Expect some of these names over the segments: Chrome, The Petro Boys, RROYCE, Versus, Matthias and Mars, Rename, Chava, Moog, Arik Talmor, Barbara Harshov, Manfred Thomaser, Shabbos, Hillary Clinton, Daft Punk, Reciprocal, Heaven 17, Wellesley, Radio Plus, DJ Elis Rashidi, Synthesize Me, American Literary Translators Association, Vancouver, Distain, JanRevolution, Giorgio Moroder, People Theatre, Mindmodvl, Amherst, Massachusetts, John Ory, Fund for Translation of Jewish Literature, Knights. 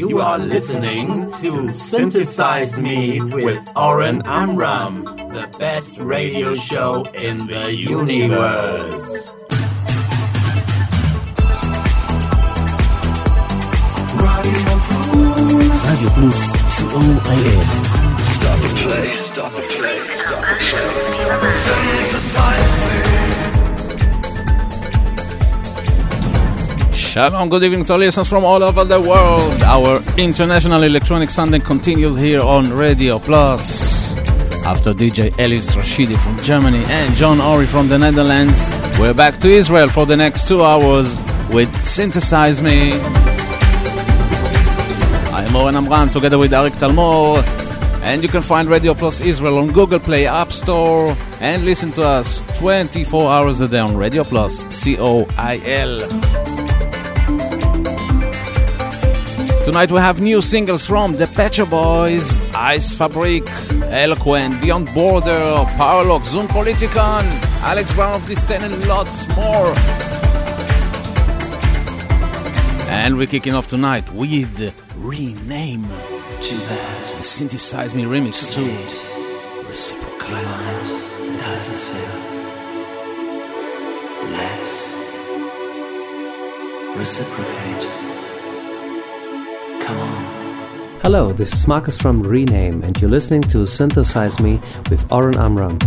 You are listening to Synthesize Me with Oren Amram, the best radio show in the universe. Radio Plus, C-O-I-L. Stop the play, stop the play, stop the play. Synthesize Me. Shalom, good evening to our listeners from all over the world. Our International Electronic Sunday continues here on Radio Plus. After DJ Elis Rashidi from Germany and John Ory from the Netherlands, we're back to Israel for the next 2 hours with Synthesize Me. I'm Oren Amram together with Arik Talmor, and you can find Radio Plus Israel on Google Play, App Store, and listen to us 24 hours a day on Radio Plus, C-O-I-L. Tonight we have new singles from The Petro Boys, Eisfabrik, Eloquent, Beyond Border, Paralock, Zoon Politicon, Alex Braun of Distain, and lots more. And we're kicking off tonight with Rename. The Synthesize Me remix to Reciprocal. Let's reciprocate. Hello, this is Marcus from Rename, and you're listening to Synthesize Me with Oren Amram.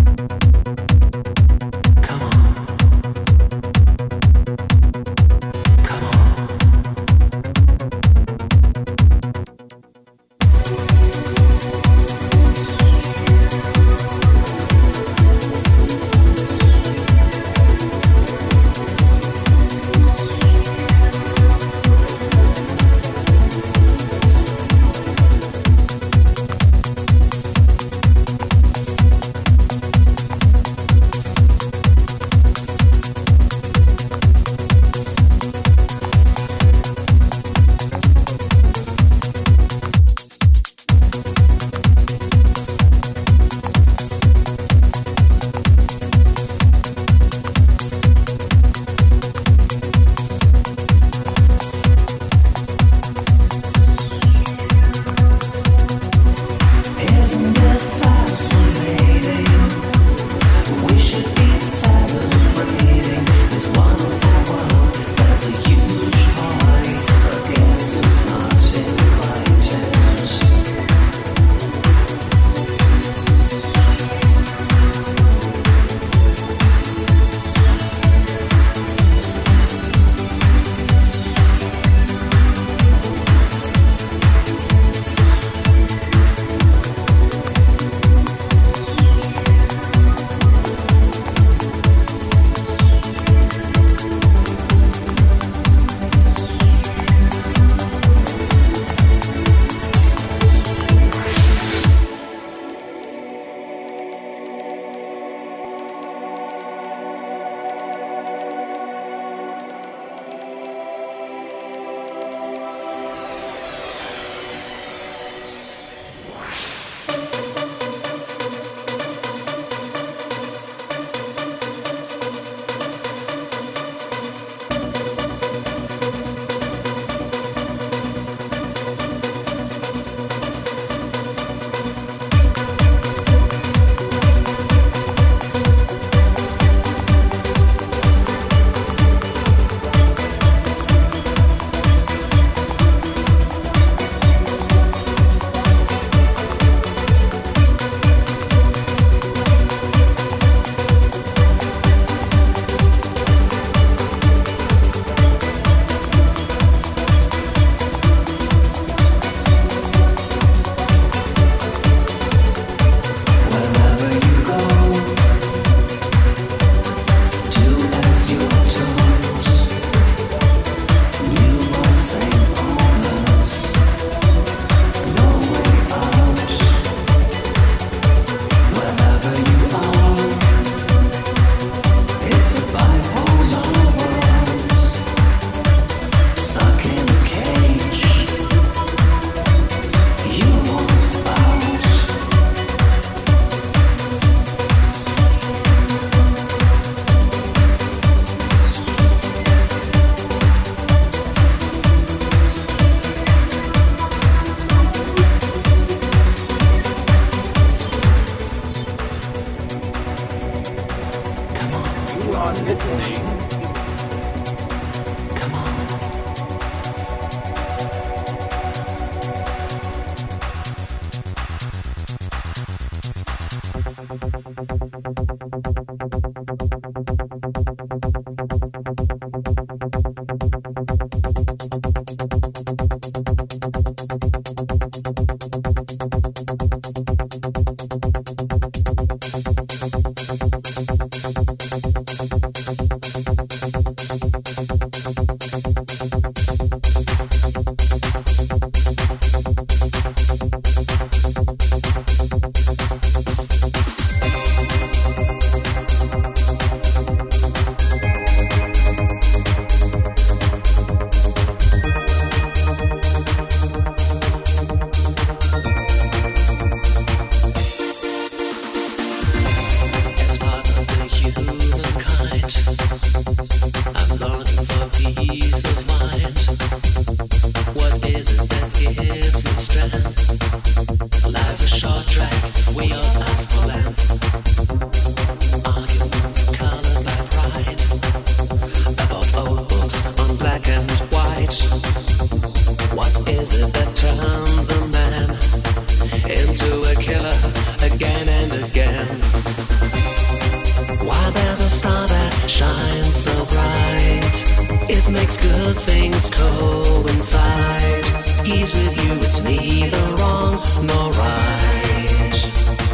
makes good things coincide. He's with you, it's neither wrong nor right.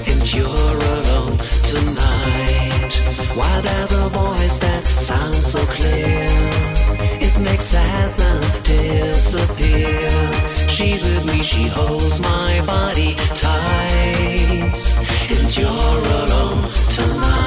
And you're alone tonight. Why there's a voice that sounds so clear, it makes sadness disappear. She's with me, she holds my body tight. And you're alone tonight.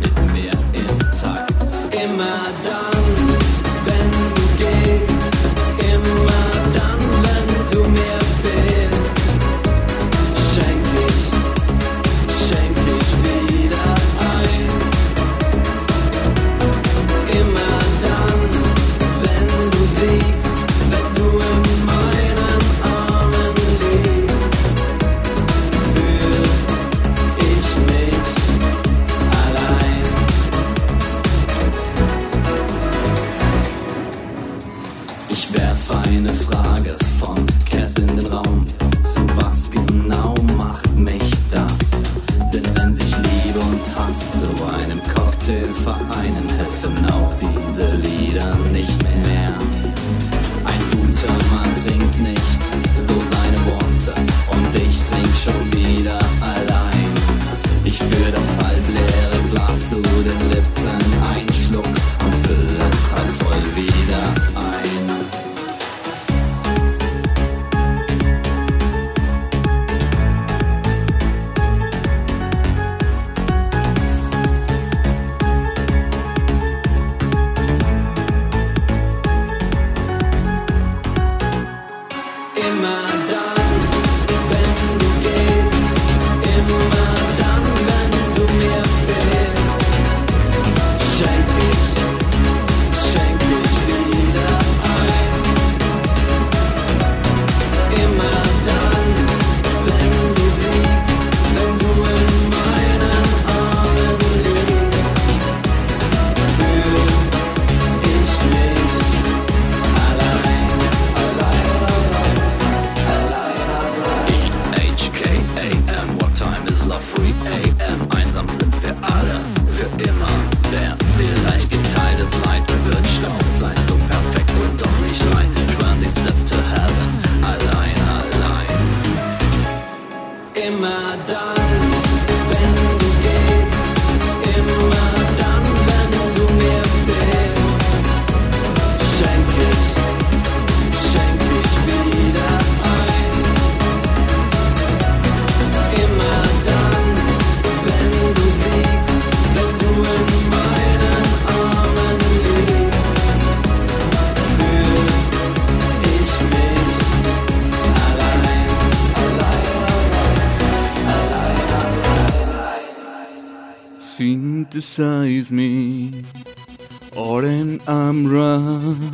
Mit mir. eine Frage von Cass in den Raum. Zu was genau macht mich das? Denn wenn sich Liebe und Hass zu einem Cocktail vereinen, helfen auch diese Lieder nicht mehr. Ein guter Mann trinkt nicht so seine Worte und ich trink schon wieder allein. Ich führe das halb leere Glas zu den Lippen, ein Schluck und fülle es halb voll wieder ein. Synthesize me, Oren Amram.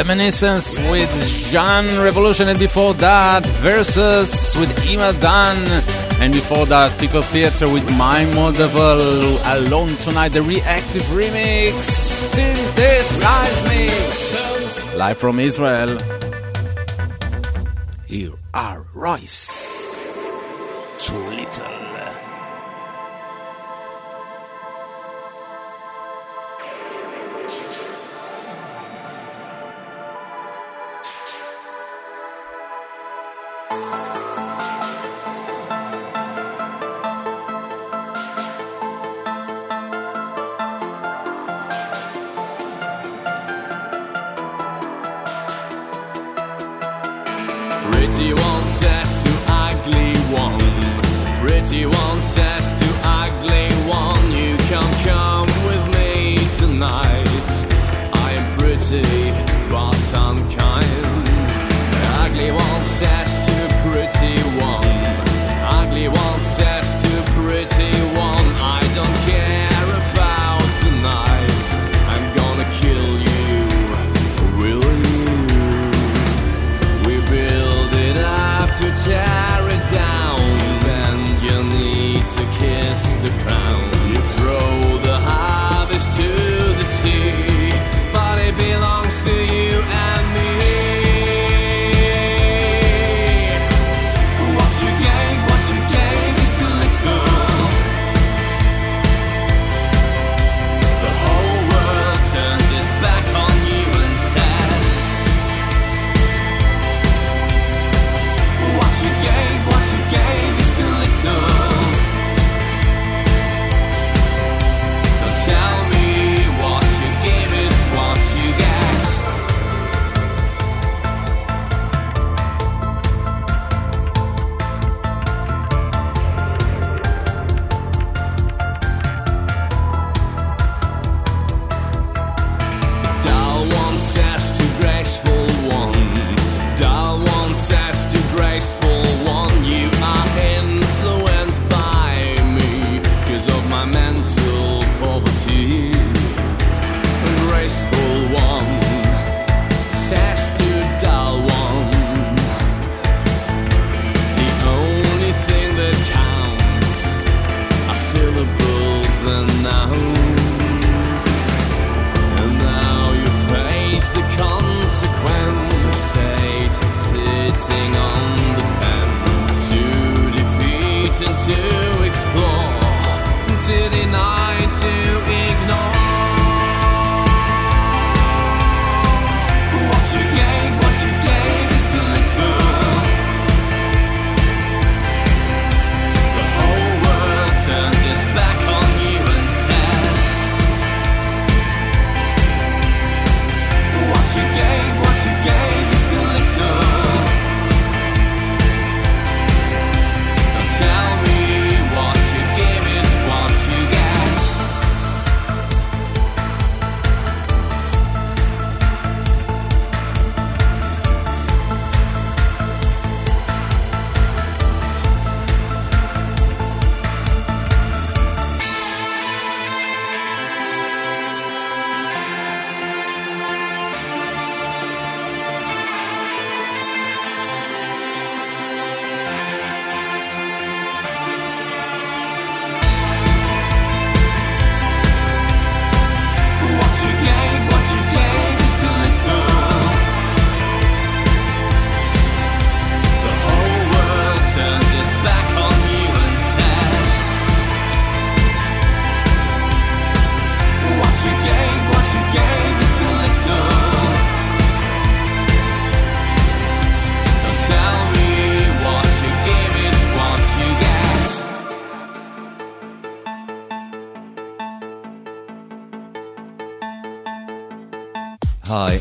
Reminiscence with Jean Revolution, and before that Versus with Ima Dan, and before that People Theatre with My Modable, Alone Tonight, the Reactive Remix, Synthesize Me, live from Israel. Here are Royce, Too Little.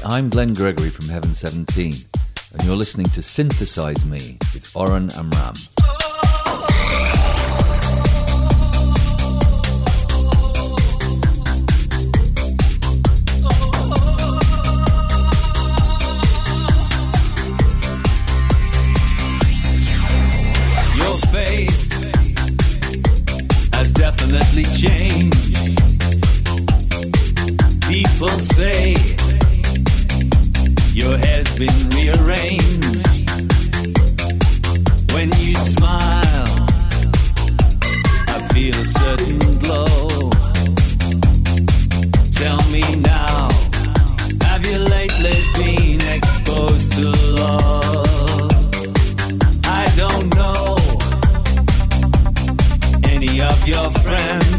I'm Glenn Gregory from Heaven 17, and you're listening to Synthesize Me with Oren Amram. Your face has definitely changed. People say Your hair's been rearranged. When you smile, I feel a certain glow. Tell me now, have you lately been exposed to love? I don't know any of your friends.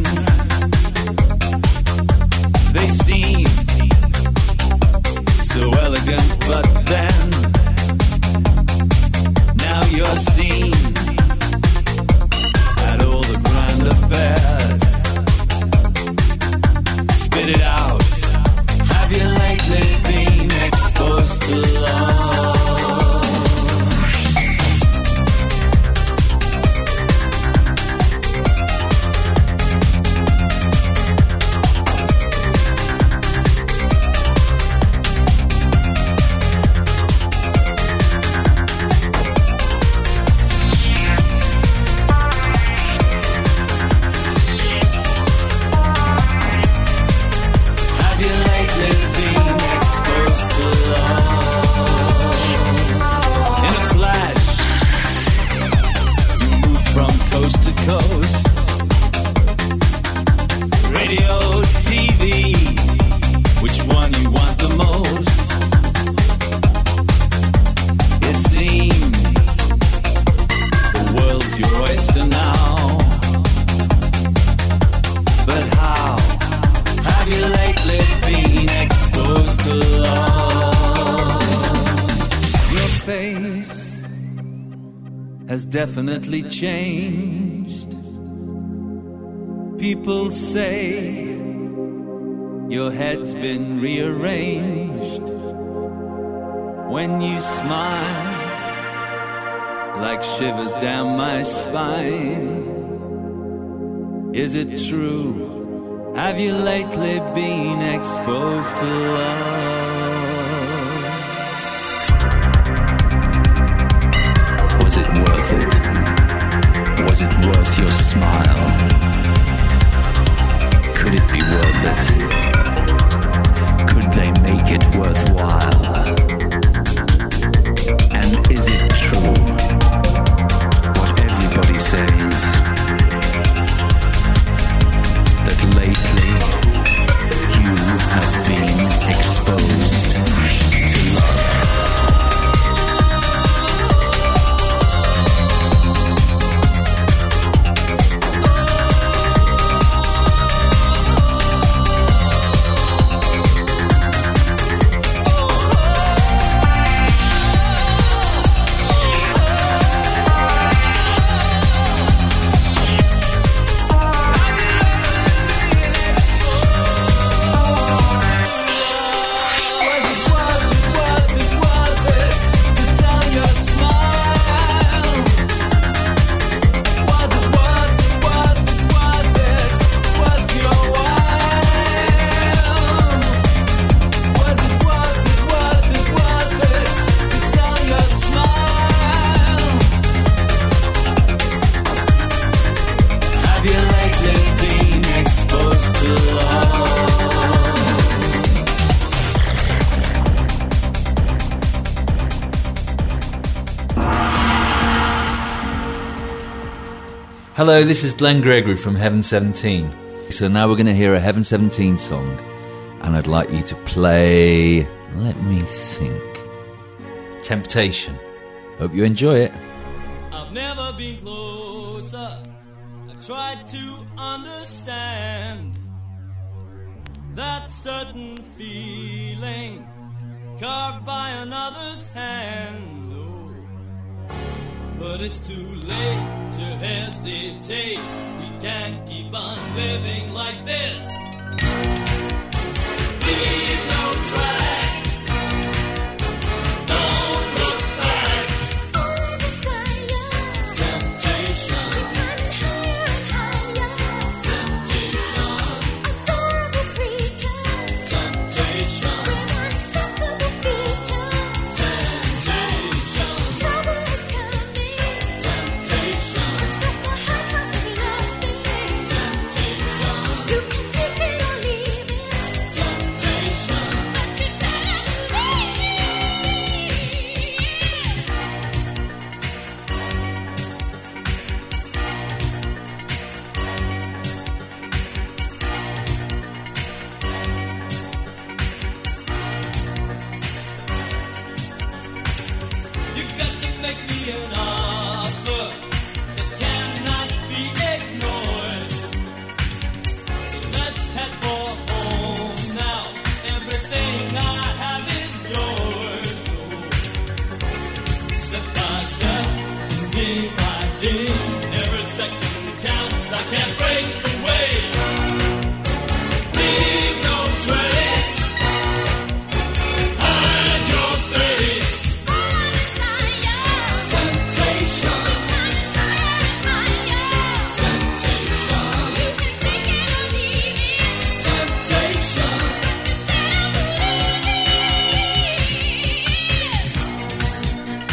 They seem so elegant, but then now you're seen at all the grand affairs. Spit it out. Have you lately been exposed to love? Definitely changed. People say your head's been rearranged. When you smile, like shivers down my spine. Is it true? Have you lately been exposed to love? Was it worth your smile? Could it be worth it? Could they make it worthwhile? And is it true what everybody says, that lately you have been exposed to love? Hello, this is Glenn Gregory from Heaven 17. So now we're going to hear a Heaven 17 song, and I'd like you to play, let me think, Temptation. Hope you enjoy it. I've never been closer. I've tried to understand that certain feeling carved by another's hand. But it's too late to hesitate. We can't keep on living like this. Leave no track. Don't look back. Oh, desire. Temptation. We're climbing higher and higher. Temptation. Adorable creature. Temptation. We're unacceptable feature. Temptation. Trouble is coming. Temptation. It's just a high cost of loving. Temptation. You can take it. second counts, I can't break away. Leave no trace, hide your face. Fall on the fire, temptation. We find it higher and higher, temptation. You can take it or leave it, temptation. But you better believe it.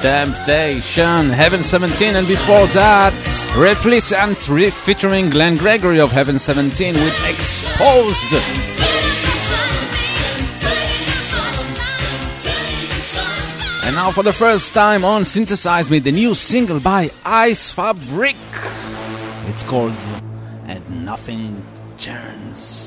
Temptation, Heaven 17, and before that, Replicant featuring Glenn Gregory of Heaven 17 with Exposed. And now for the first time on Synthesize Me, the new single by Eisfabrik. It's called And Nothing Turns.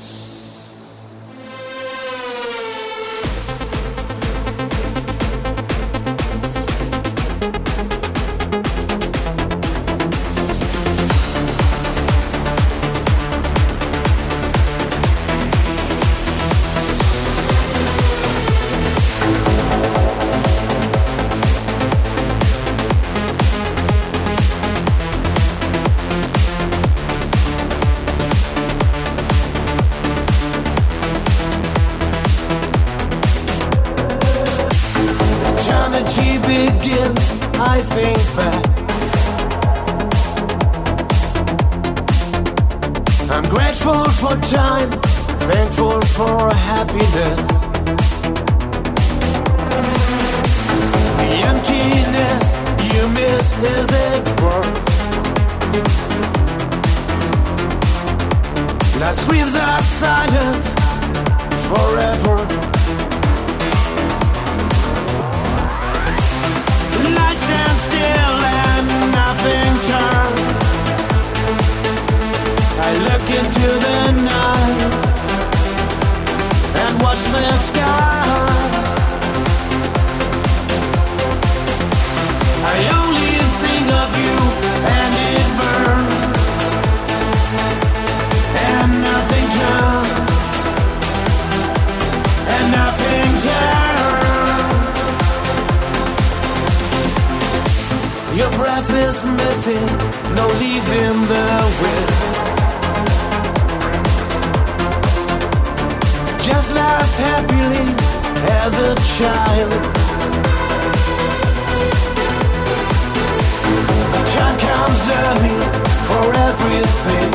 Time comes early for everything.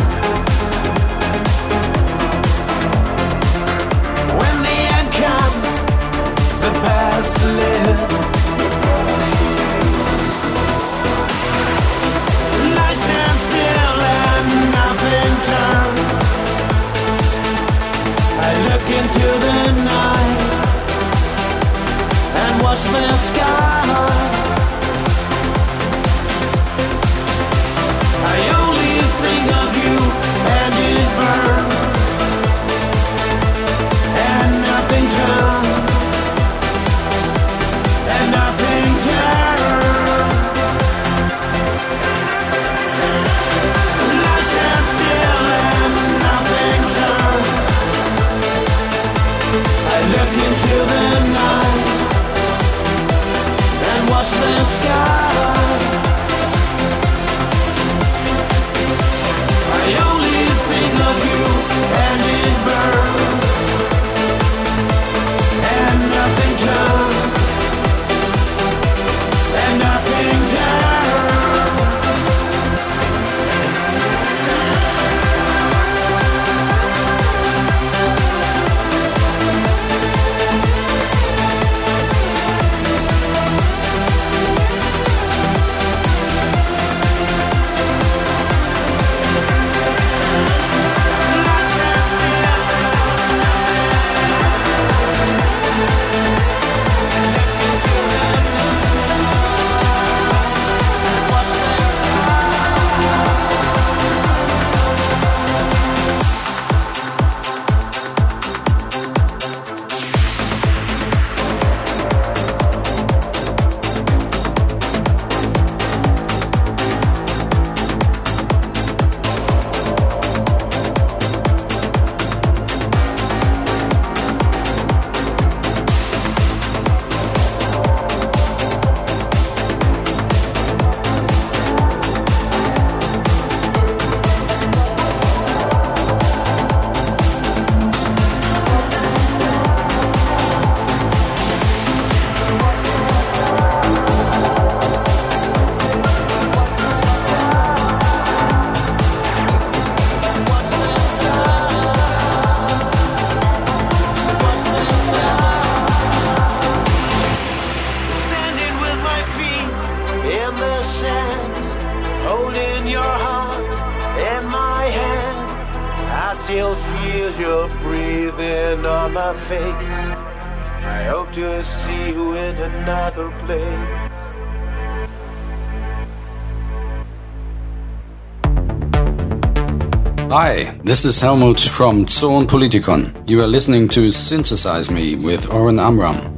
This is Helmut from Zoon Politicon. You are listening to Synthesize Me with Oren Amram.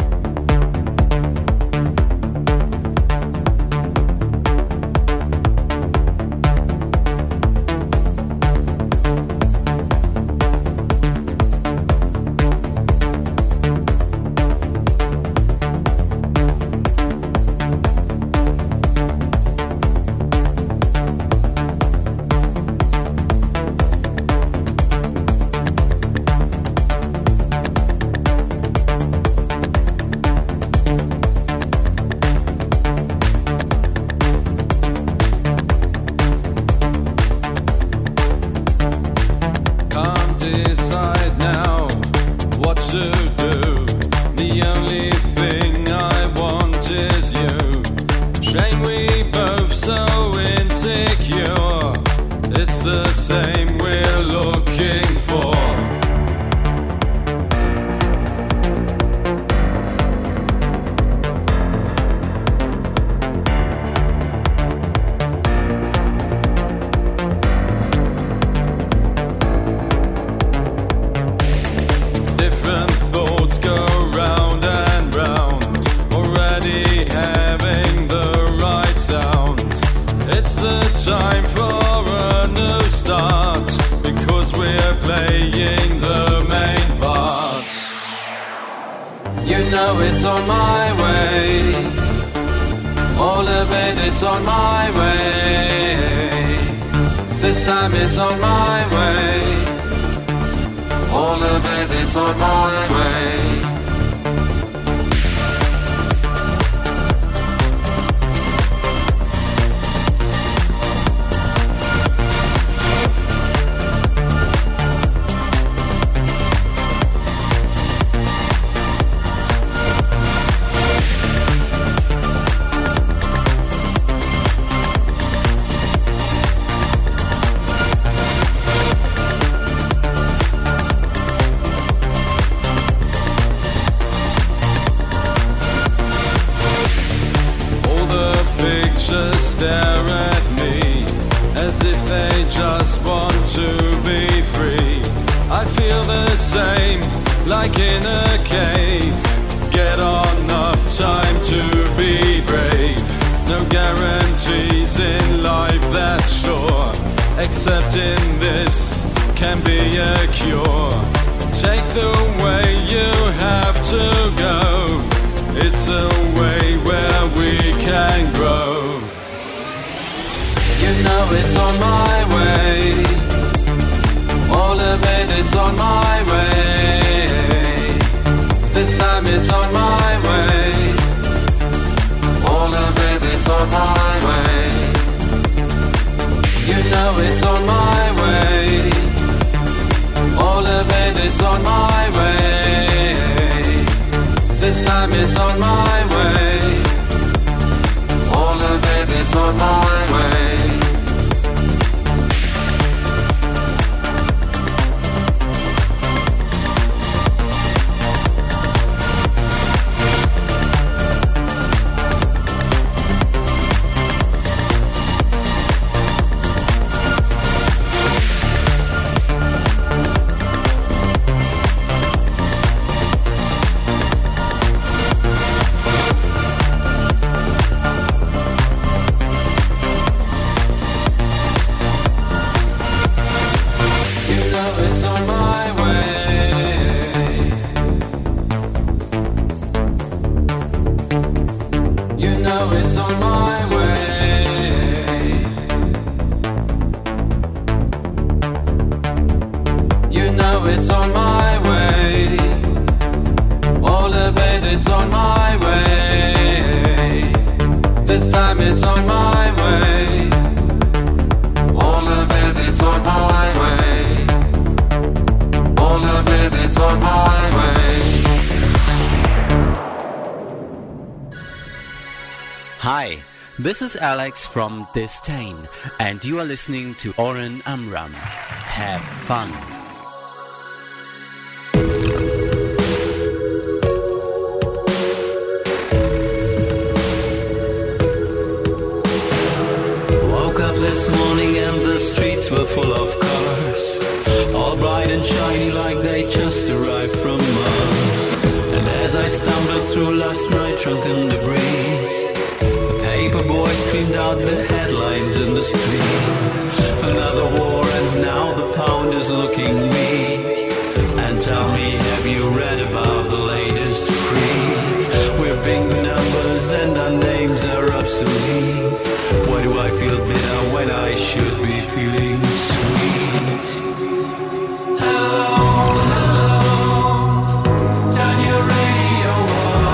Can be a cure. Take the way you have. it's on my way. All of it, it's on my way. This time it's on my way. All of it, it's on my way. You know it's on my way. All of it, it's on my way. This time it's on my way. All of it, it's on my way. This is Alex from Distain, and you are listening to Oren Amram. Have fun. Woke up this morning and the streets were full of cars, all bright and shiny like they just arrived from Mars. And as I stumbled through last night, drunk in the breeze, Paper boy screamed out the headlines in the street. Another war, and now the pound is looking weak. And tell me, have you read about the latest freak? We're bingo numbers and our names are obsolete. Why do I feel bitter when I should be feeling sweet? Hello, hello, turn your radio on.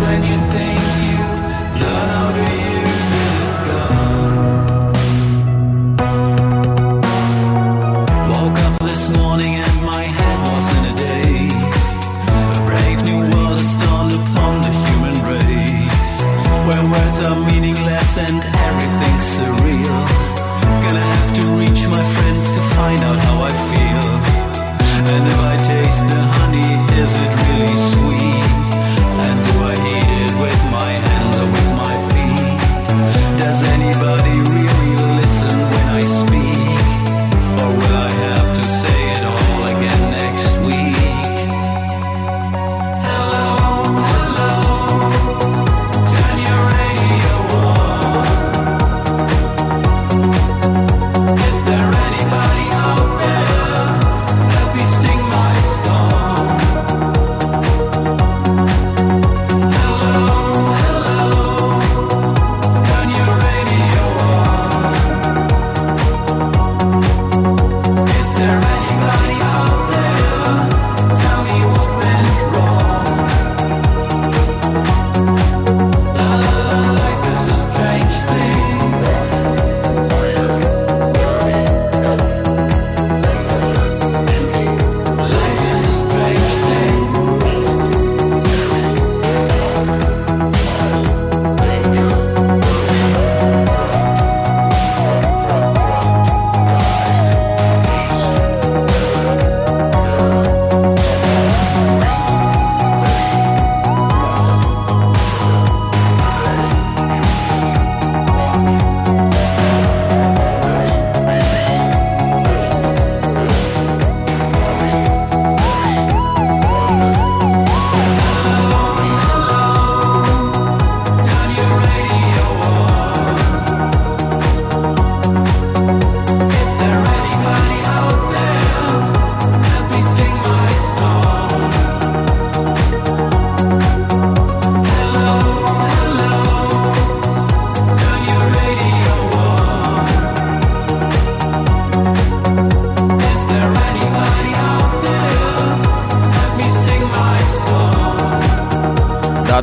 When you think you know how to use it, it's gone.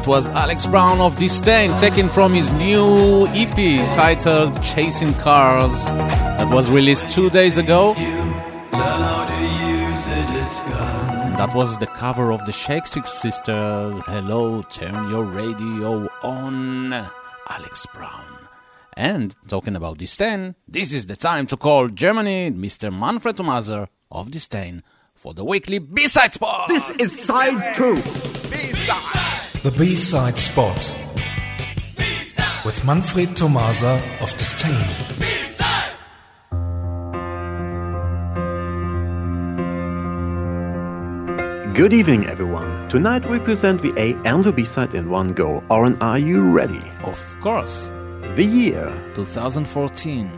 That was Alex Braun of Distain, taken from his new EP titled Chasing Cars, that was released 2 days ago. That was the cover of the Shakespeare Sisters, Hello, Turn Your Radio On, Alex Braun. And talking about Distain, this is the time to call Germany, Mr. Manfred Thomaser of Distain, for the weekly B-Side Spot. This is side two. B-Side. The B-Side Spot. B-Side. With Manfred Thomaser of Distain. B-Side. Good evening, everyone. Tonight we present the A and the B-Side in one go. Oren, are you ready? Of course. The year 2014.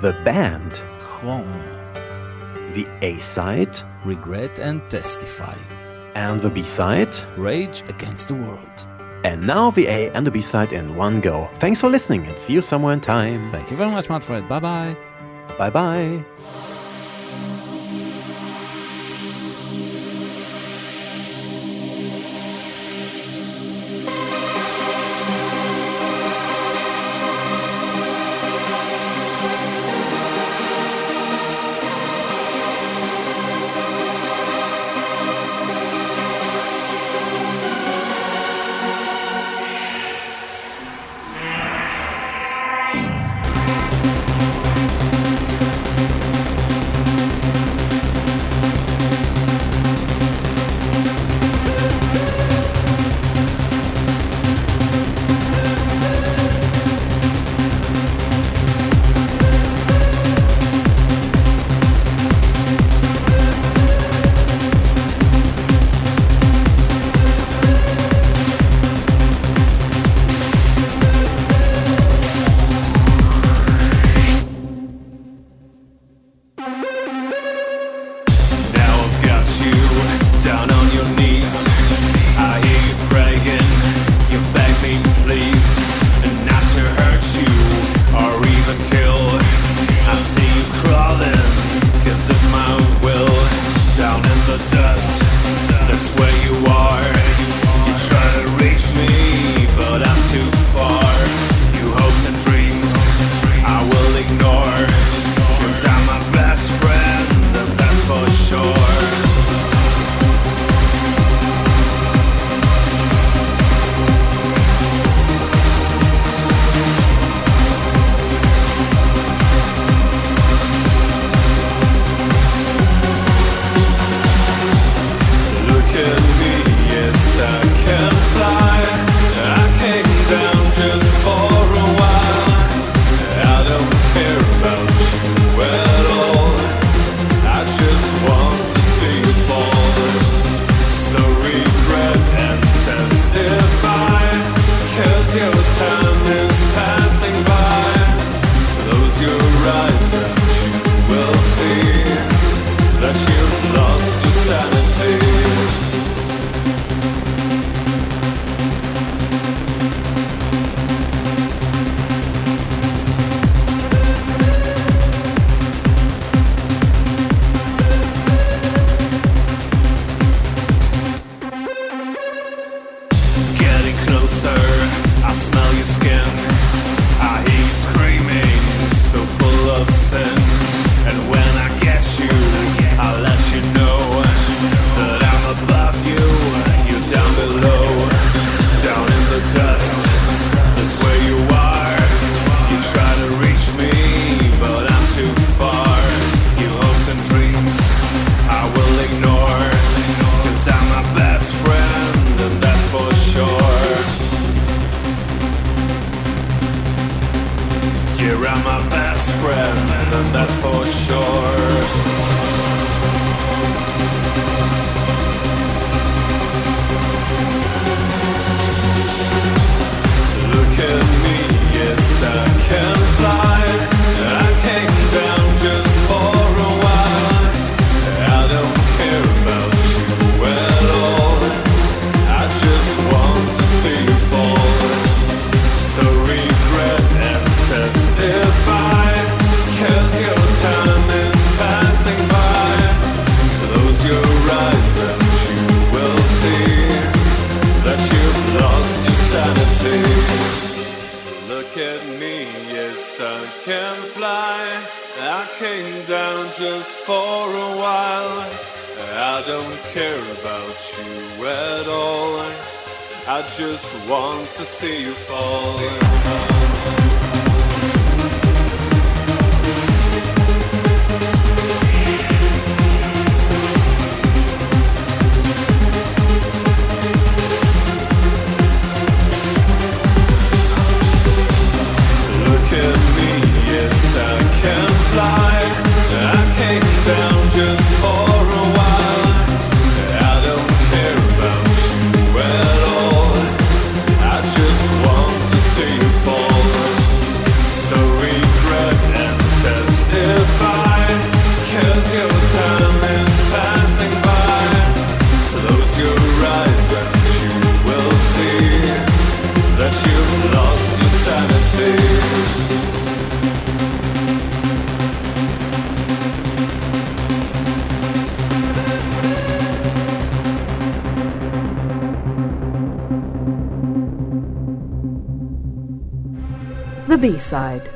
The band Chrome. The A-side, Regret and Testify. And the B-side, Rage Against the World. And now the A and the B-side in one go. Thanks for listening and see you somewhere in time. Thank you very much, Manfred. Bye-bye. Bye-bye. care about you at all. I just want to see you fall in love. B-side.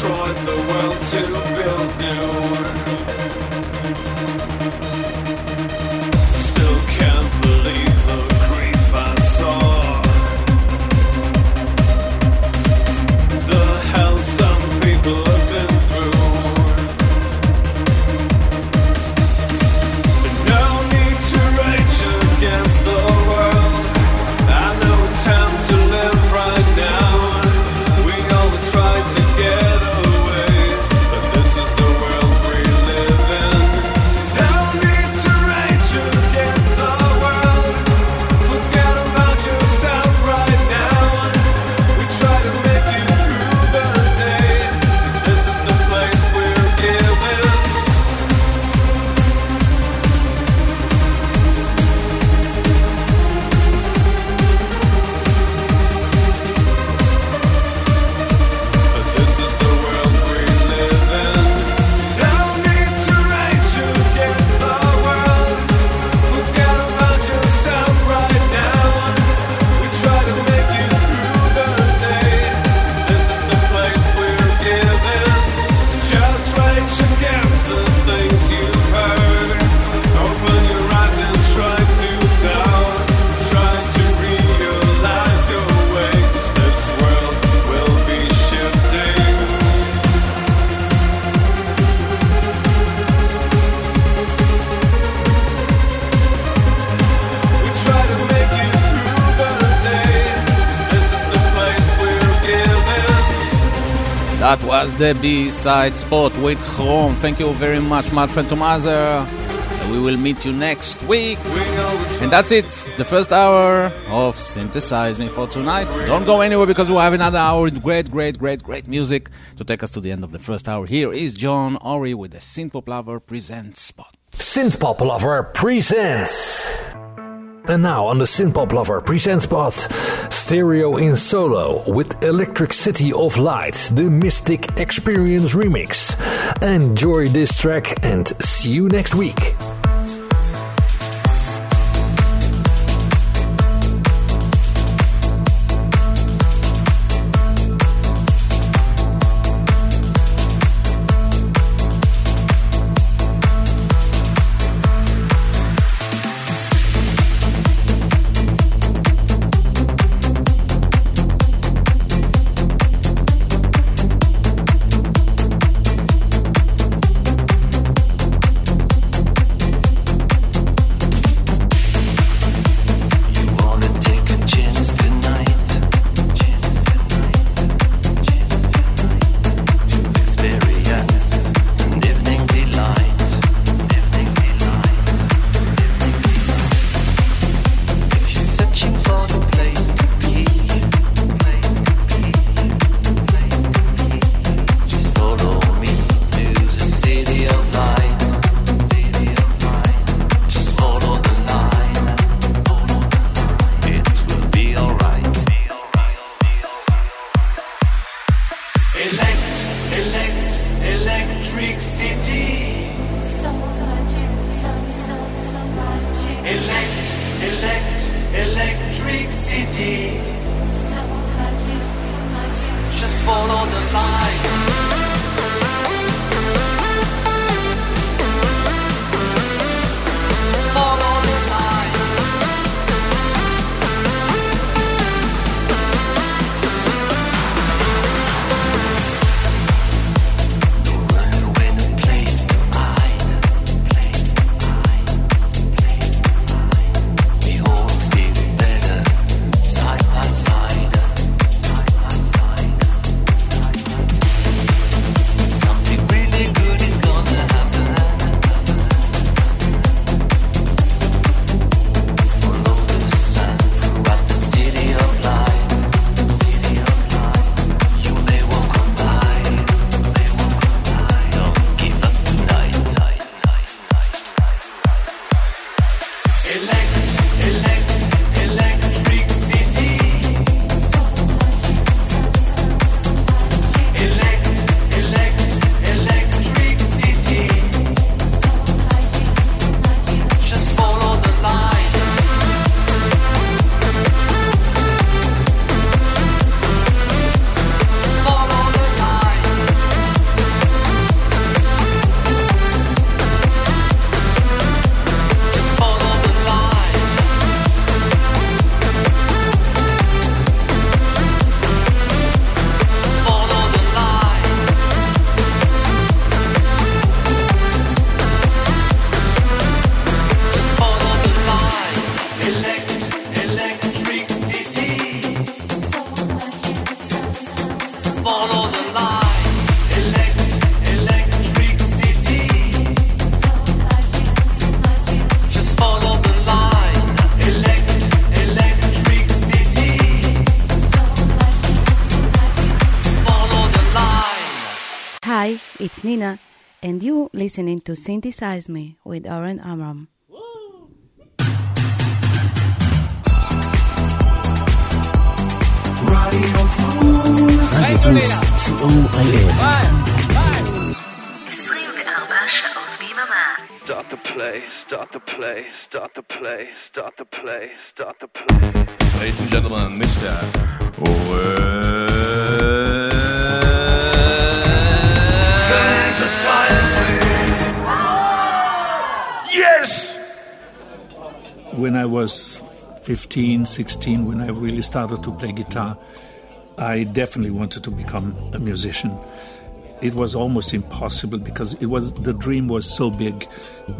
Try to get away. That was the B-side spot with Chrome. Thank you very much, Manfred Thomaser. We will meet you next week. And that's it. The first hour of Synthesize Me for tonight. Don't go anywhere because we'll have another hour with great music to take us to the end of the first hour. Here is John Ory with the Synthpop Lover Presents spot. Synthpop Lover Presents. And now on the Synthpop Lover Presents spot, Stereo in Solo with Electric City of Light, the Mystic Experience remix. Enjoy this track and see you next week. It's Nina, and you're listening to Synthesize Me with Oren Amram. Radio Plus, C-O-I-L. 24 שעות ביממה. Start the play. Ladies and gentlemen, Mr. Yes! When I was 15, 16, when I really started to play guitar, I definitely wanted to become a musician. It was almost impossible because the dream was so big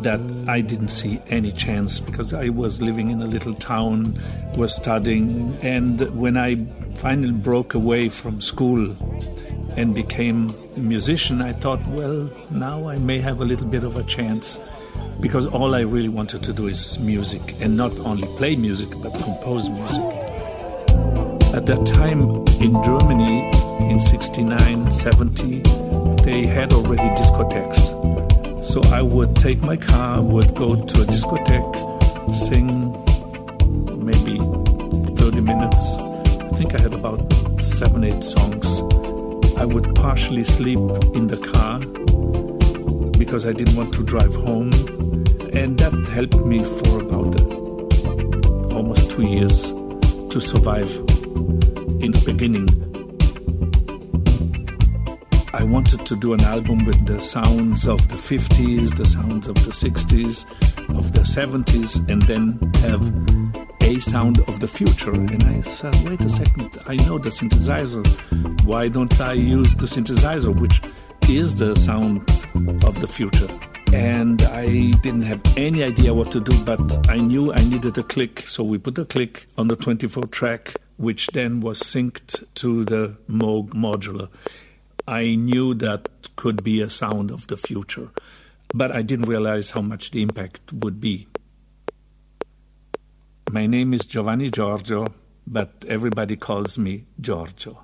that I didn't see any chance because I was living in a little town, was studying, and when I finally broke away from school and became a musician, I thought, well, now I may have a little bit of a chance, because all I really wanted to do is music, and not only play music, but compose music. At that time in Germany, in 69, 70, they had already discotheques. So I would take my car, would go to a discotheque, sing maybe 30 minutes. I think I had about 7-8 songs. I would partially sleep in the car because I didn't want to drive home. And that helped me for about almost 2 years to survive in the beginning. I wanted to do an album with the sounds of the 50s, the sounds of the 60s, of the 70s, and then have a sound of the future. And I said, wait a second, I know the synthesizer. Why don't I use the synthesizer, which is the sound of the future? And I didn't have any idea what to do, but I knew I needed a click. So we put a click on the 24 track, which then was synced to the Moog modular. I knew that could be a sound of the future, but I didn't realize how much the impact would be. My name is Giovanni Giorgio, but everybody calls me Giorgio.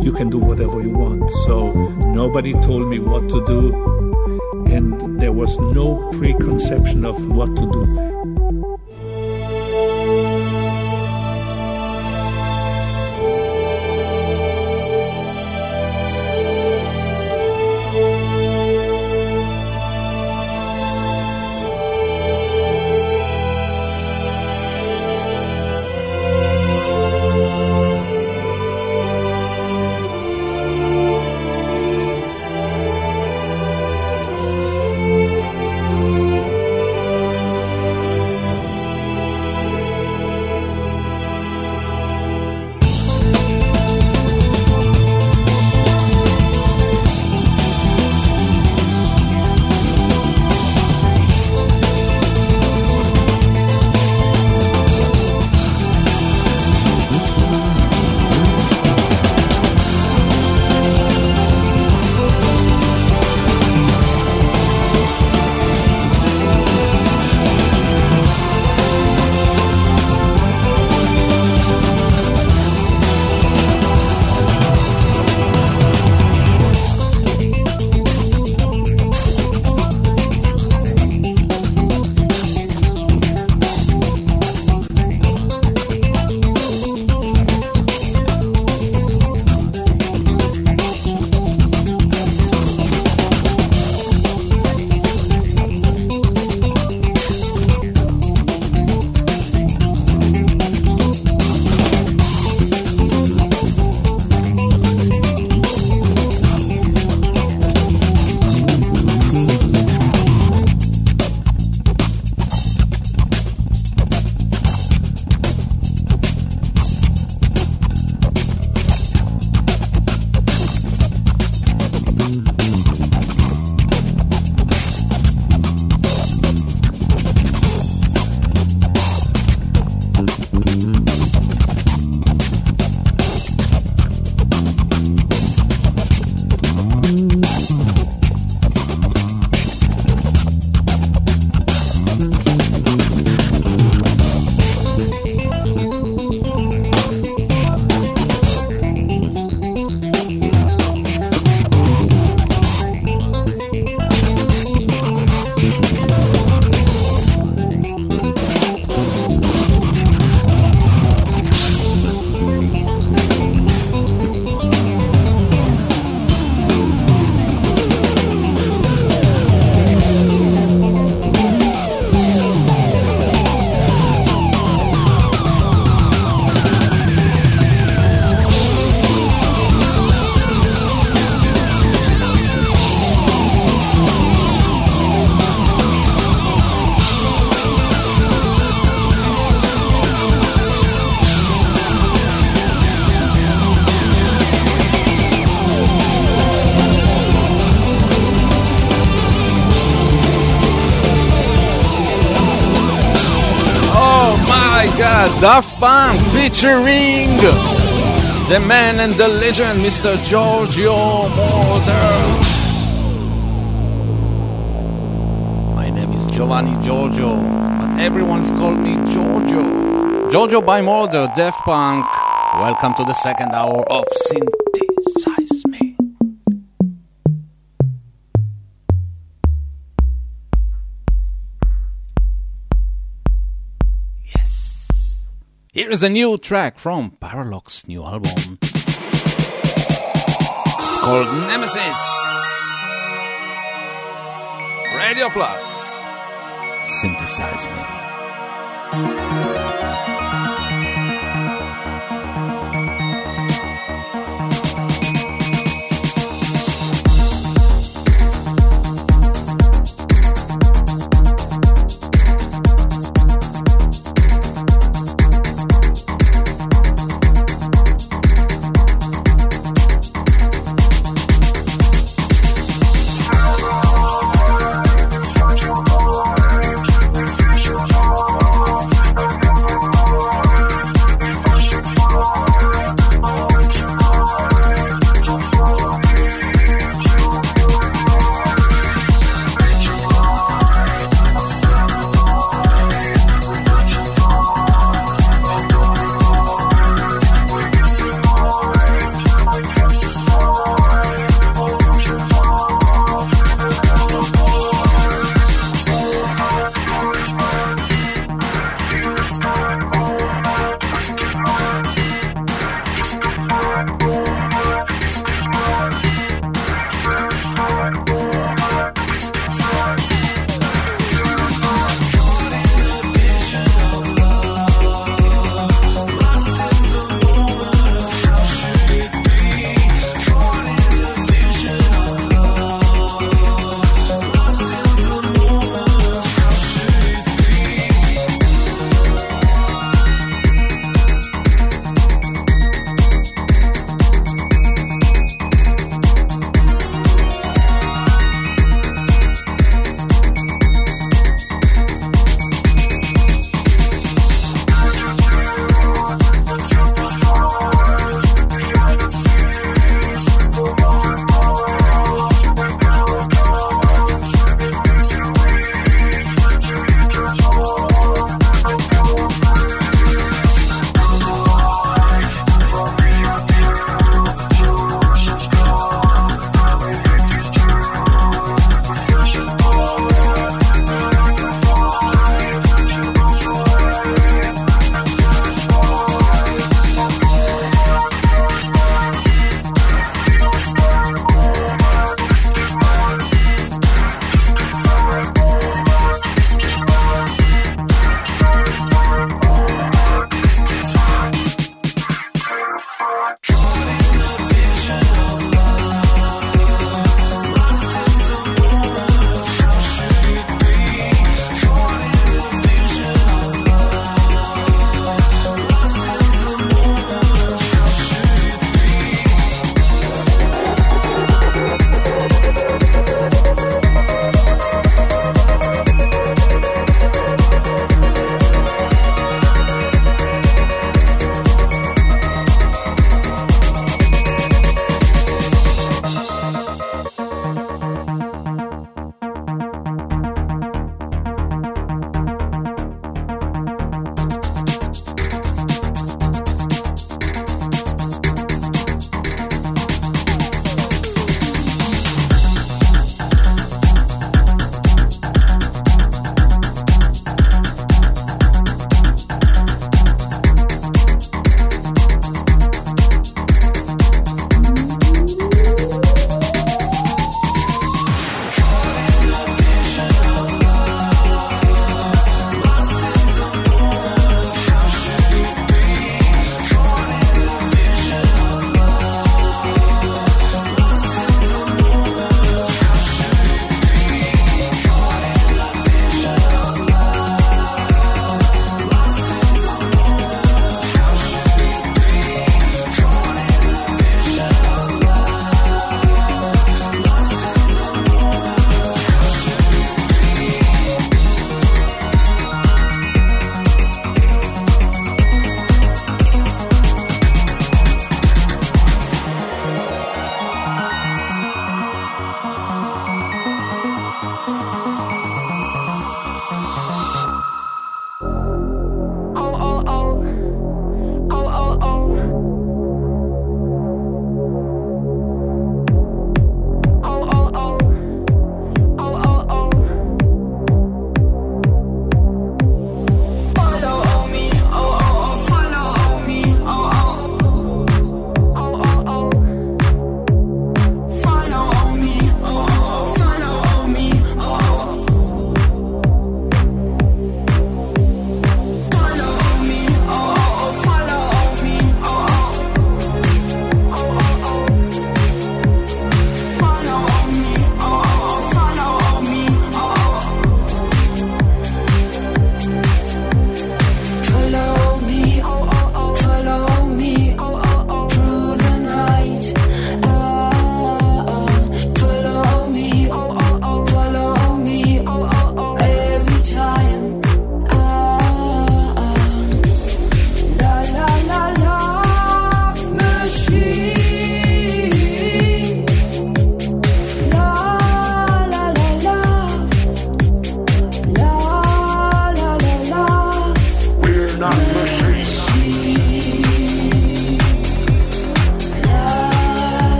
You can do whatever you want. So nobody told me what to do, and there was no preconception of what to do. Daft Punk featuring the man and the legend Mr. Giorgio Moroder. My name is Giovanni Giorgio, but everyone's called me Giorgio. Giorgio by Moroder, Daft Punk. Welcome to the second hour of Synthesize Me. Here is a new track from Paralox's new album. It's called Nemesis. Radio Plus. Synthesize Me.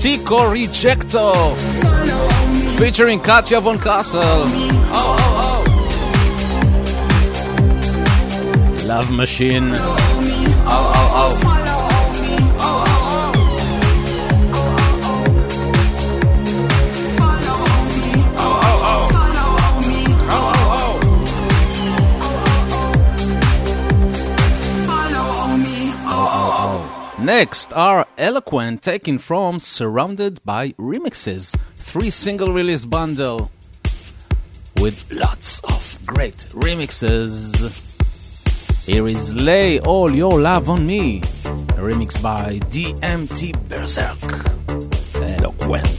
Tico Rejector featuring Katja von Kassel. Love Machine. Next are Eloquent, taken from Surrounded by Remixes, 3 single release bundle with lots of great remixes. Here is Lay All Your Love on Me, a remix by DMT Berserk. Eloquent.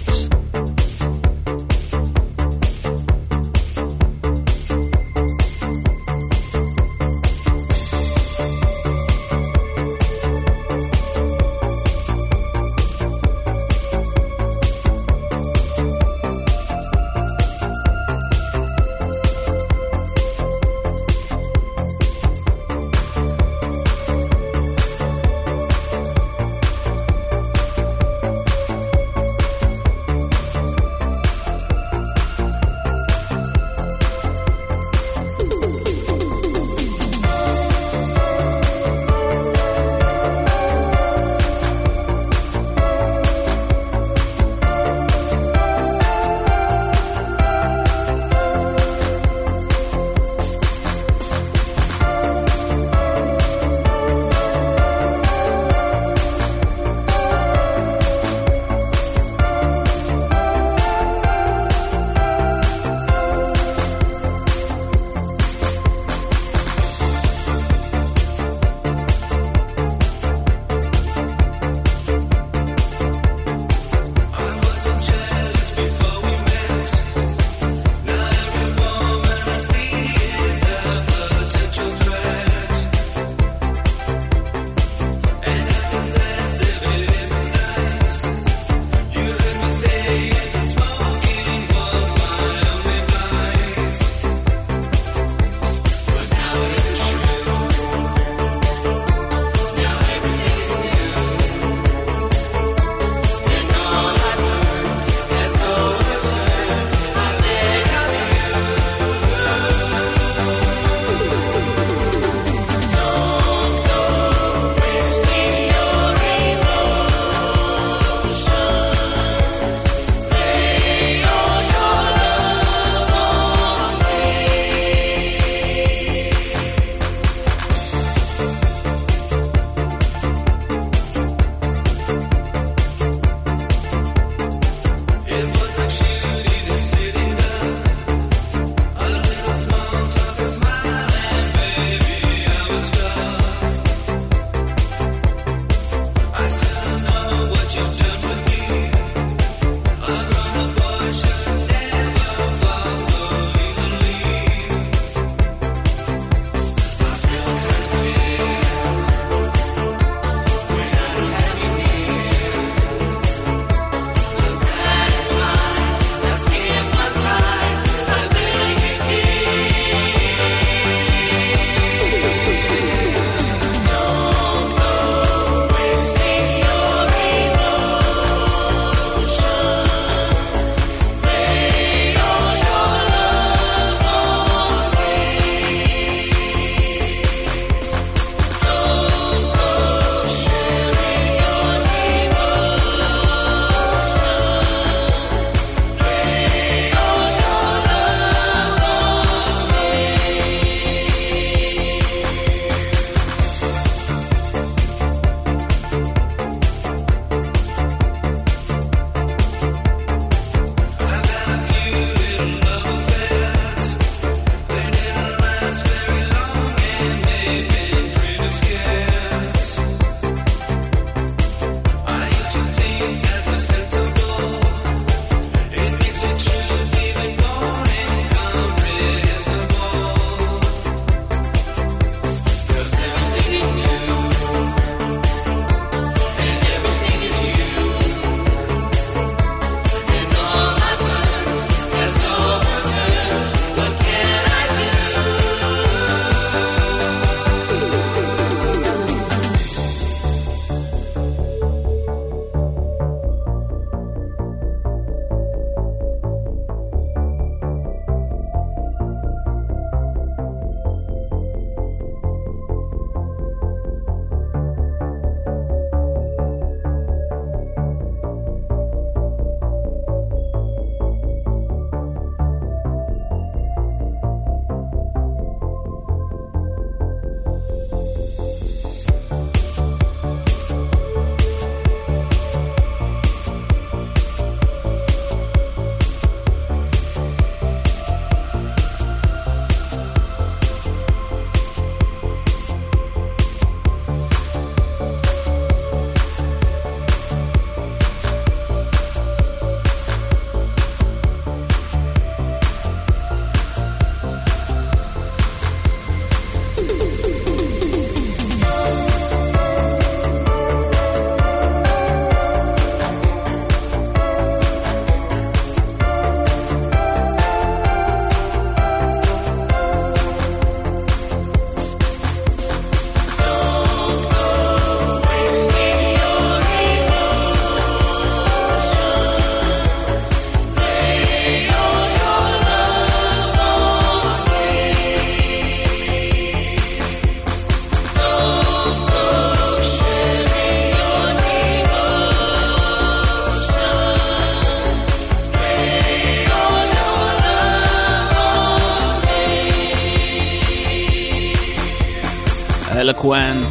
Eloquent,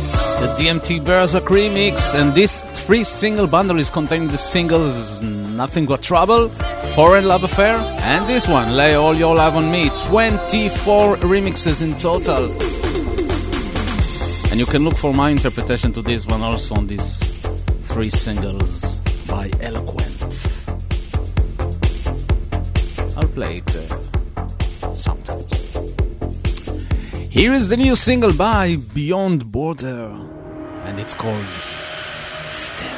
the DMT Berserk remix, and this three-single bundle is containing the singles Nothing But Trouble, Foreign Love Affair, and this one, Lay All Your Love On Me, 24 remixes in total. And you can look for my interpretation to this one also on these three singles by Eloquent. I'll play it sometimes. Here is the new single by Beyond Border, and it's called Stand.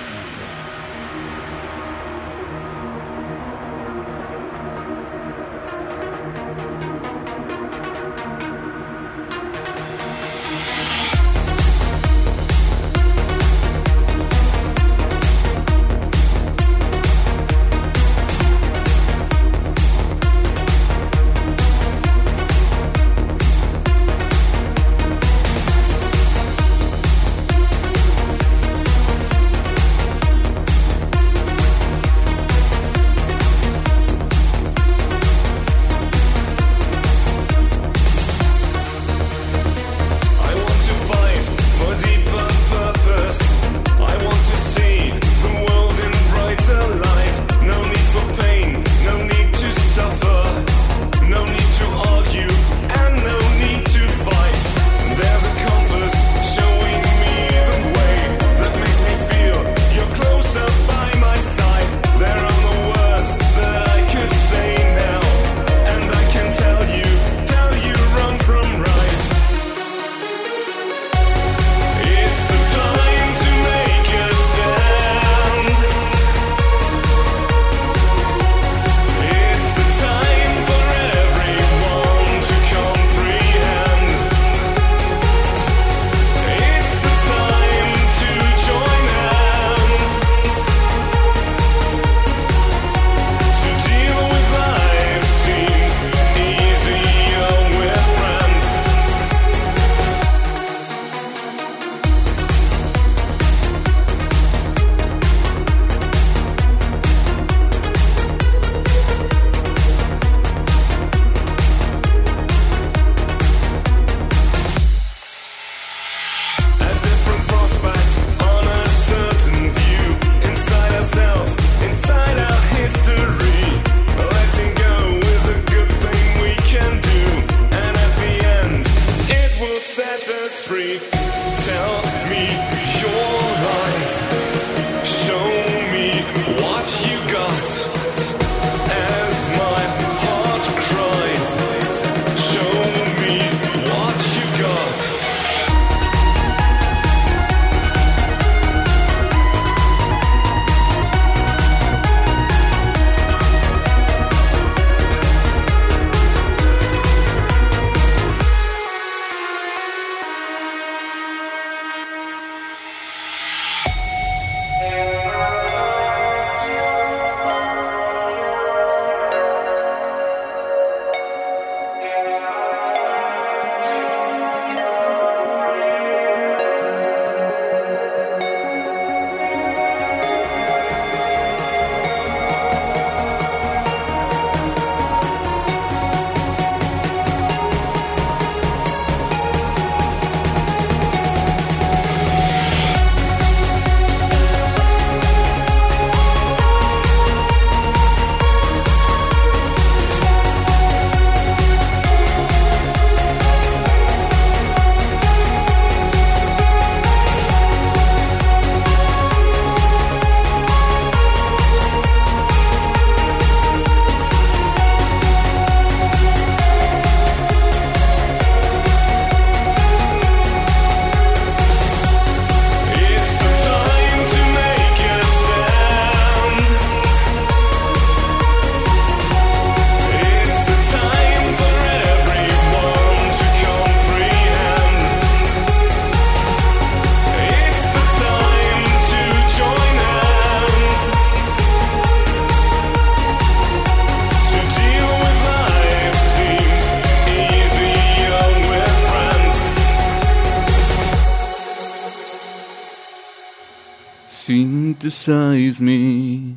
Synthesize me,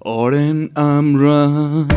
Oren Amram.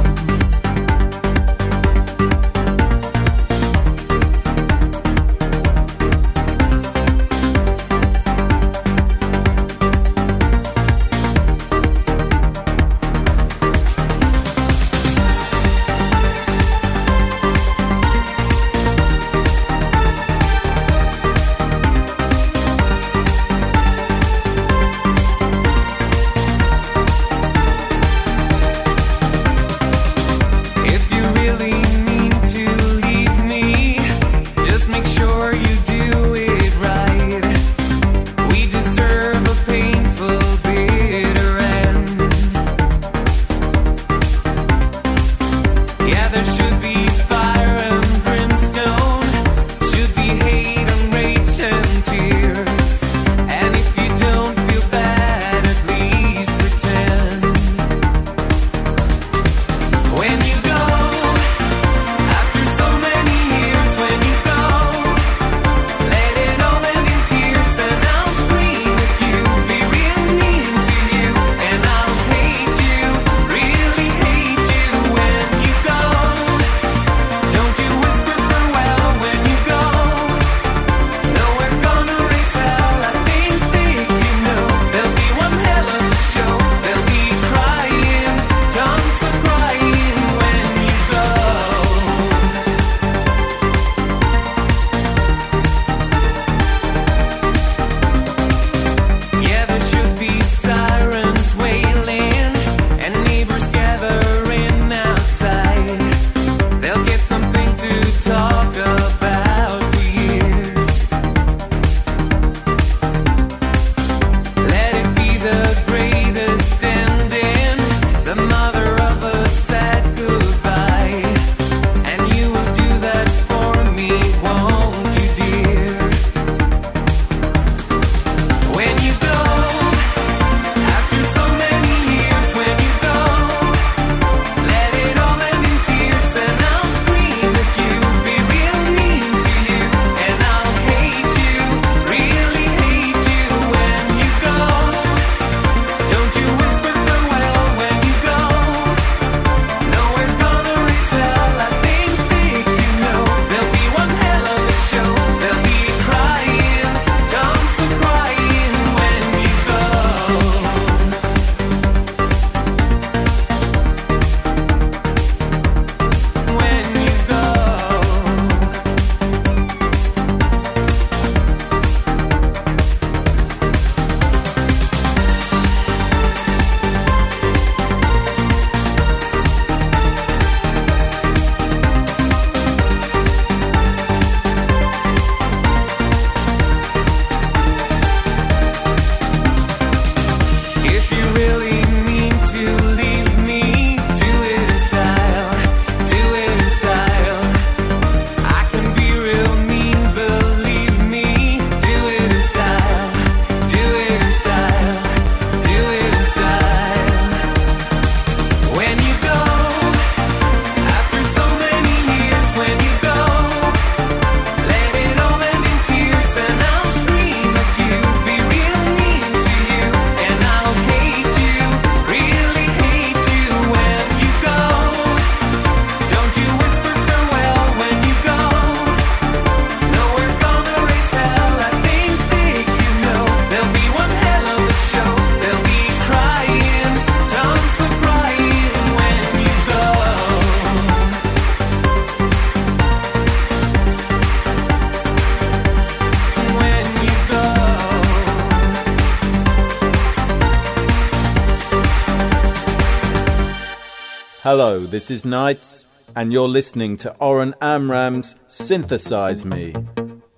Hello, this is Knights, and you're listening to Oren Amram's Synthesize Me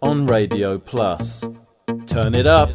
on Radio Plus. Turn it up.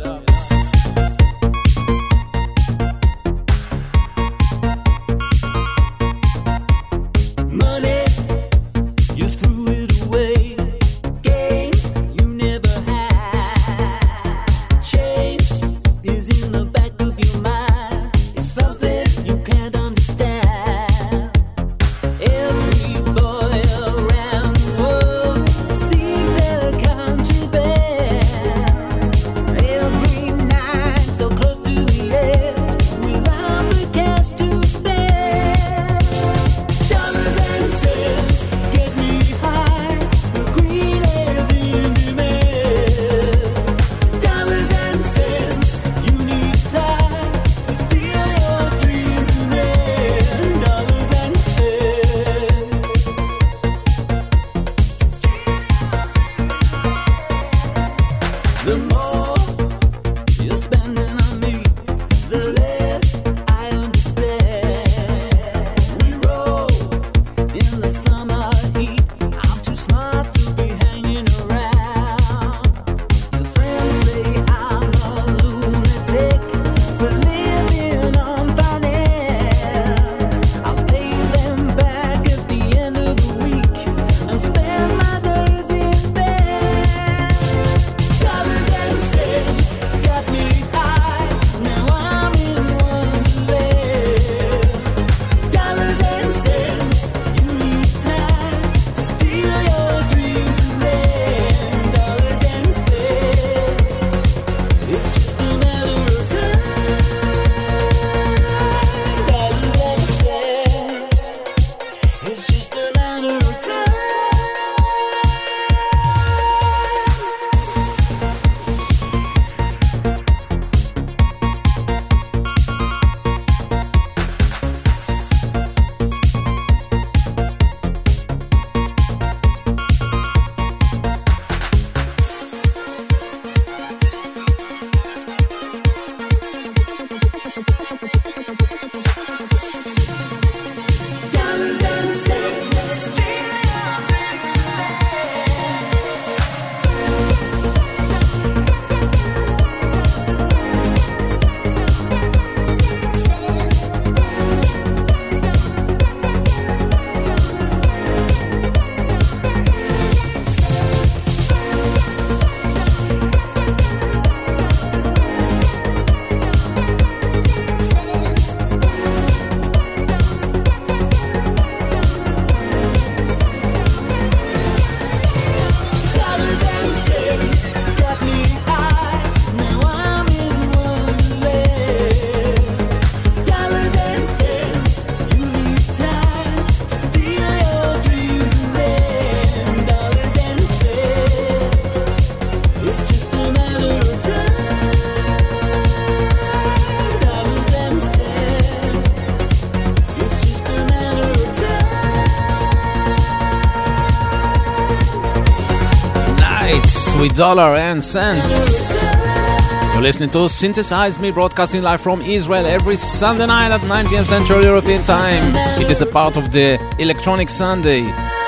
With $0.10. You're listening to Synthesize Me, broadcasting live from Israel every Sunday night at 9 p.m. Central European Time. It is a part of the Electronic Sunday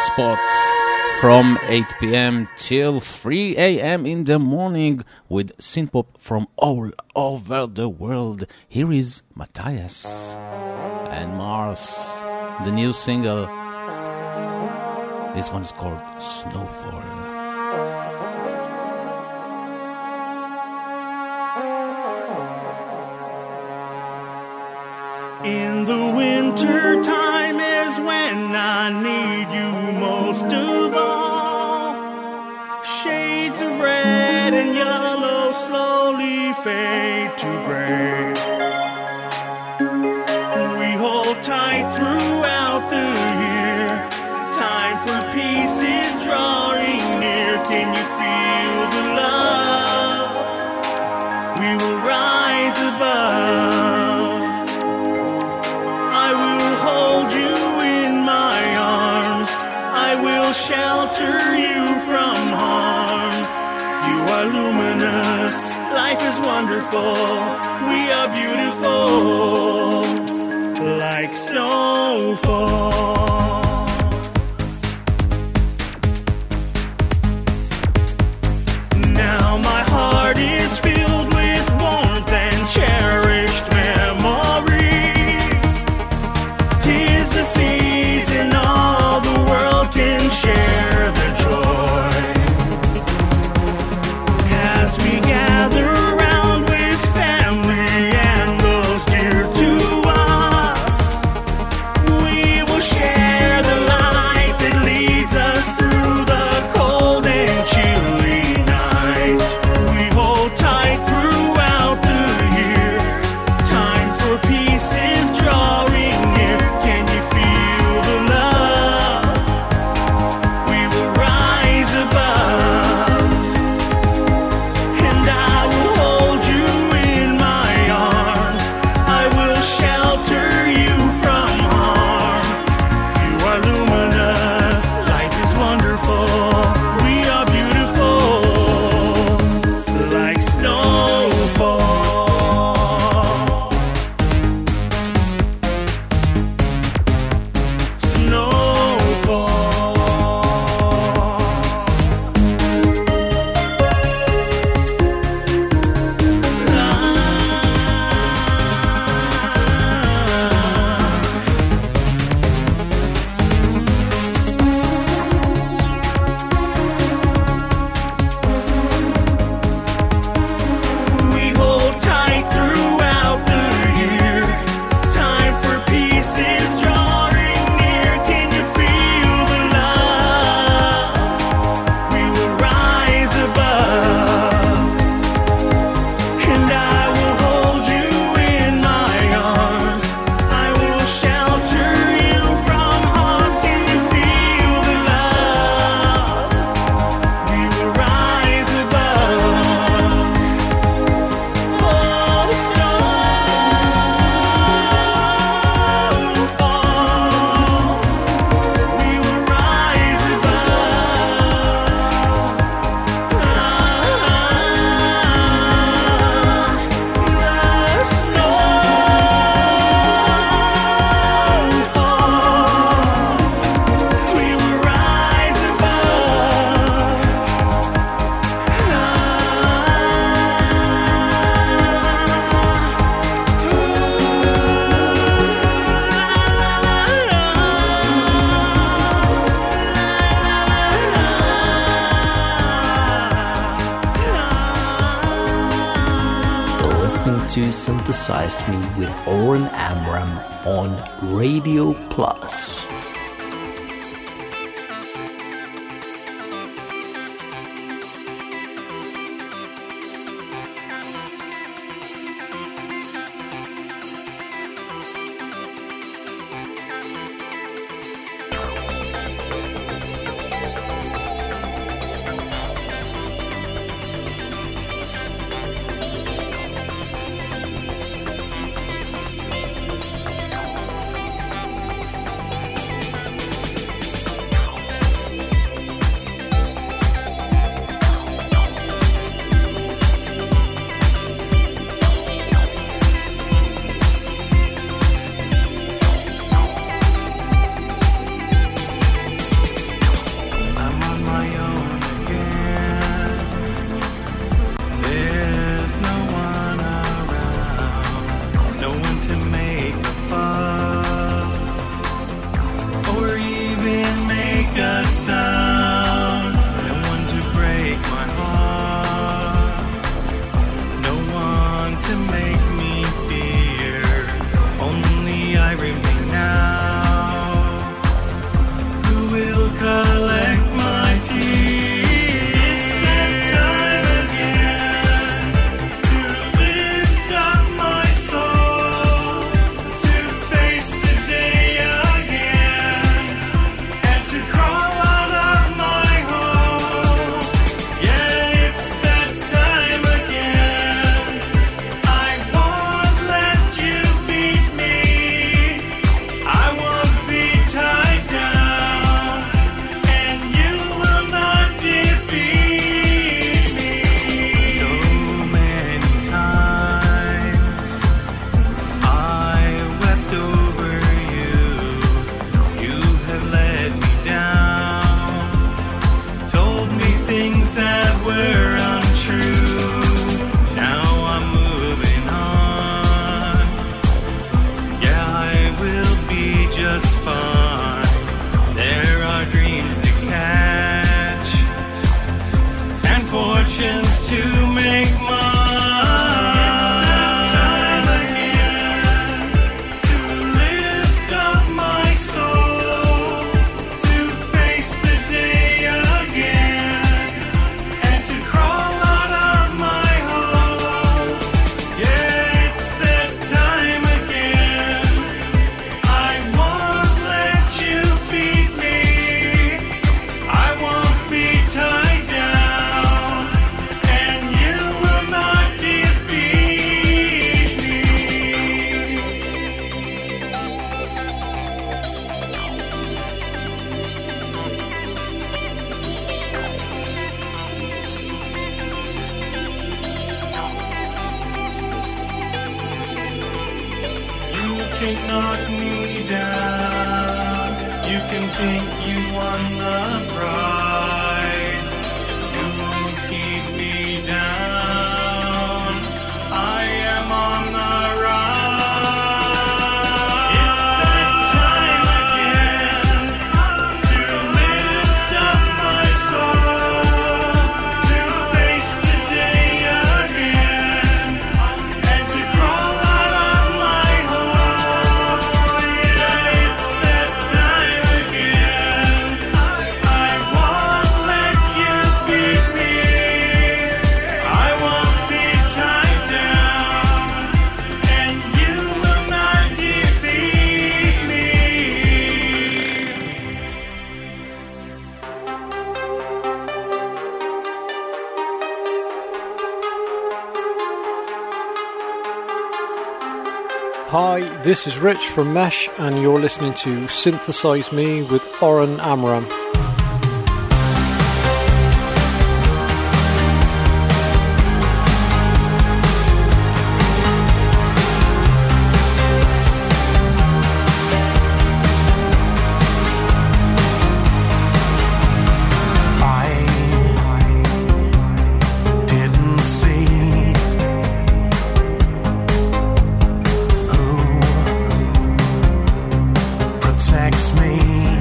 spot from 8 p.m. till 3 a.m. in the morning with synthpop from all over the world. Here is Matthias and Mars, the new single. This one is called Snowfall. In the winter time is when I need you most of all. Shades of red and yellow slowly fade to gray. We hold tight throughout the year. Time for peace is drawing near. Can you feel the love? We will rise above. Shelter you from harm. You are luminous. Life is wonderful. We are beautiful. like snowfall. Now my heart is filled with warmth and cherished memories. 'Tis the season all the world can share the joy. As we gather round with family and those dear to us, we will share the light that leads us through the cold and chilly. Synthesize Me with Oren Amram on Radio Plus. This is Rich from Mesh, and you're listening to Synthesize Me with Oren Amram. Me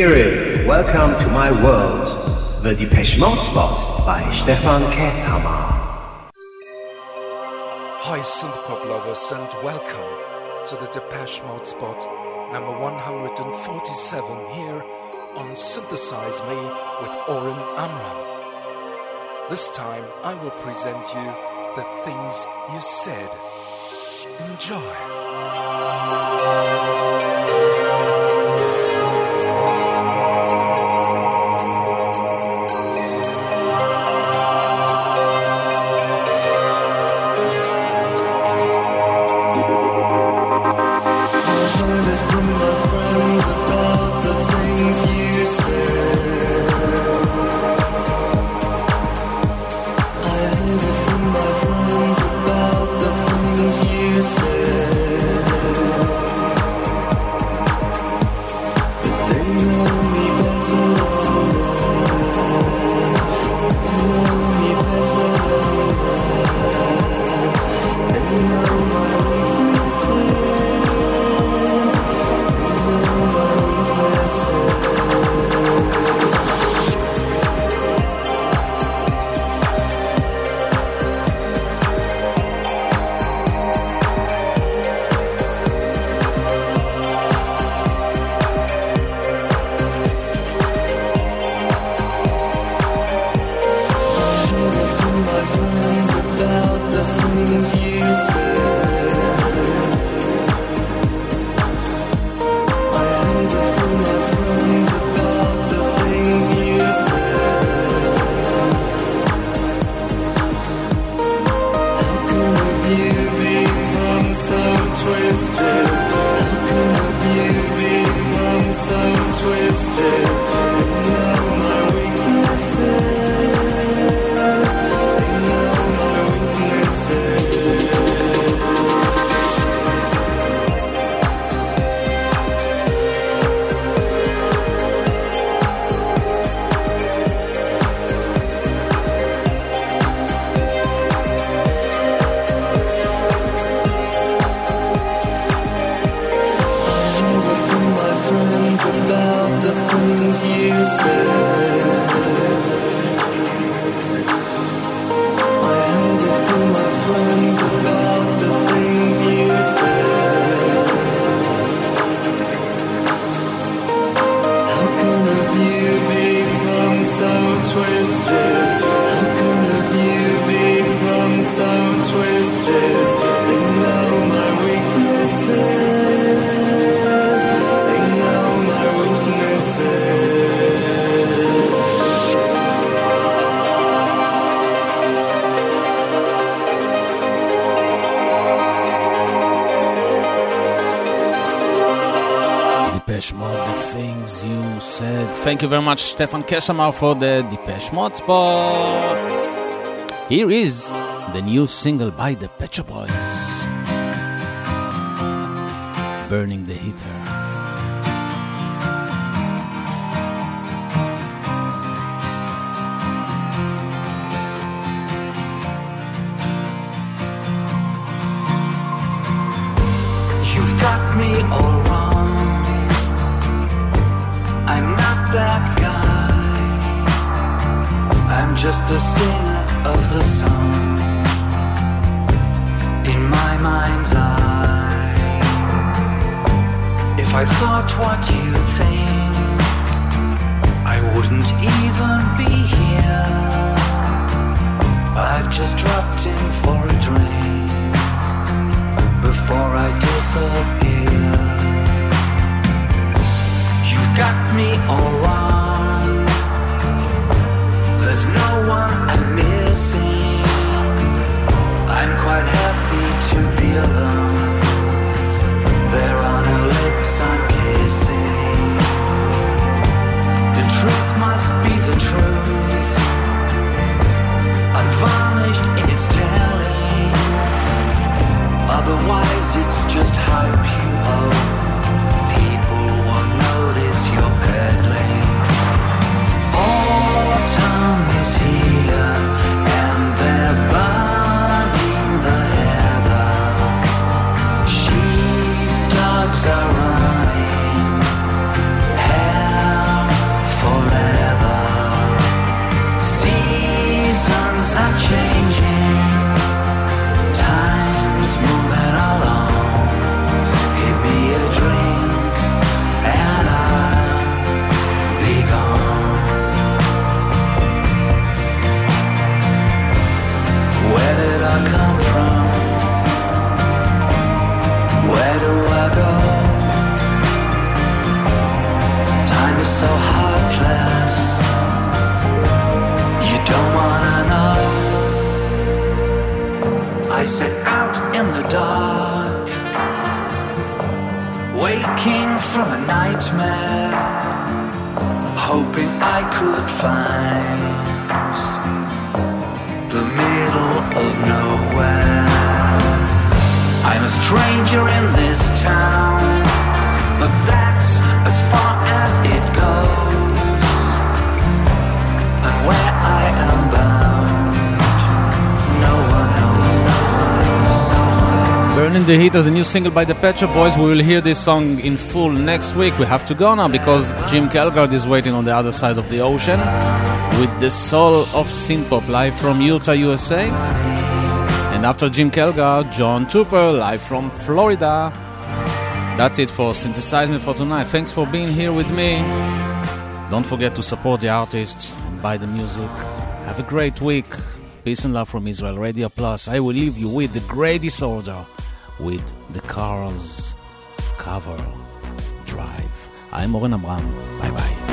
Here is Welcome to My World, the Depeche Mode Spot by Stefan Kesshammer. Hi synthpop lovers and welcome to the Depeche Mode Spot number 147 here on Synthesize Me with Oren Amram. This time I will present you the things you said. Enjoy. Thank you very much, Stefan Kesshammer, for the Depeche Mode Spot. Here is the new single by the Pet Shop Boys, Burning the Heater. You've got me all wrong. I'm not that guy. I'm just the singer of the song in my mind's eye. If I thought what you think, I wouldn't even be here. I've just dropped in for a drink before I disappear. Got me all wrong. There's no one I'm missing. I'm quite happy to be alone. There are no lips I'm kissing. The truth must be the truth, unvarnished in its telling. Otherwise it's just hype you owe. Notice your peddling. are changing, time's moving along. Give me a drink and I'll be gone. Where did I come from? Where do I go? Time is so heartless, you don't wanna know. I sit out in the dark, waking from a nightmare, hoping I could find the middle of nowhere. I'm a stranger in this town, but that's as far as it goes, and where I am bound, no one knows. Burn in the Heat is a new single by the Pet Shop Boys. We will hear this song in full next week. We have to go now because Jim Kilgore is waiting on the other side of the ocean with the soul of synthpop, live from Utah, USA. And after Jim Kilgore, John Tupper, live from Florida. That's it for Synthesize Me for tonight. Thanks for being here with me. Don't forget to support the artists and buy the music. Have a great week. Peace and love from Israel, Radio Plus. I will leave you with the Great Disorder, with the Cars cover, Drive. I'm Oren Amram. Bye-bye.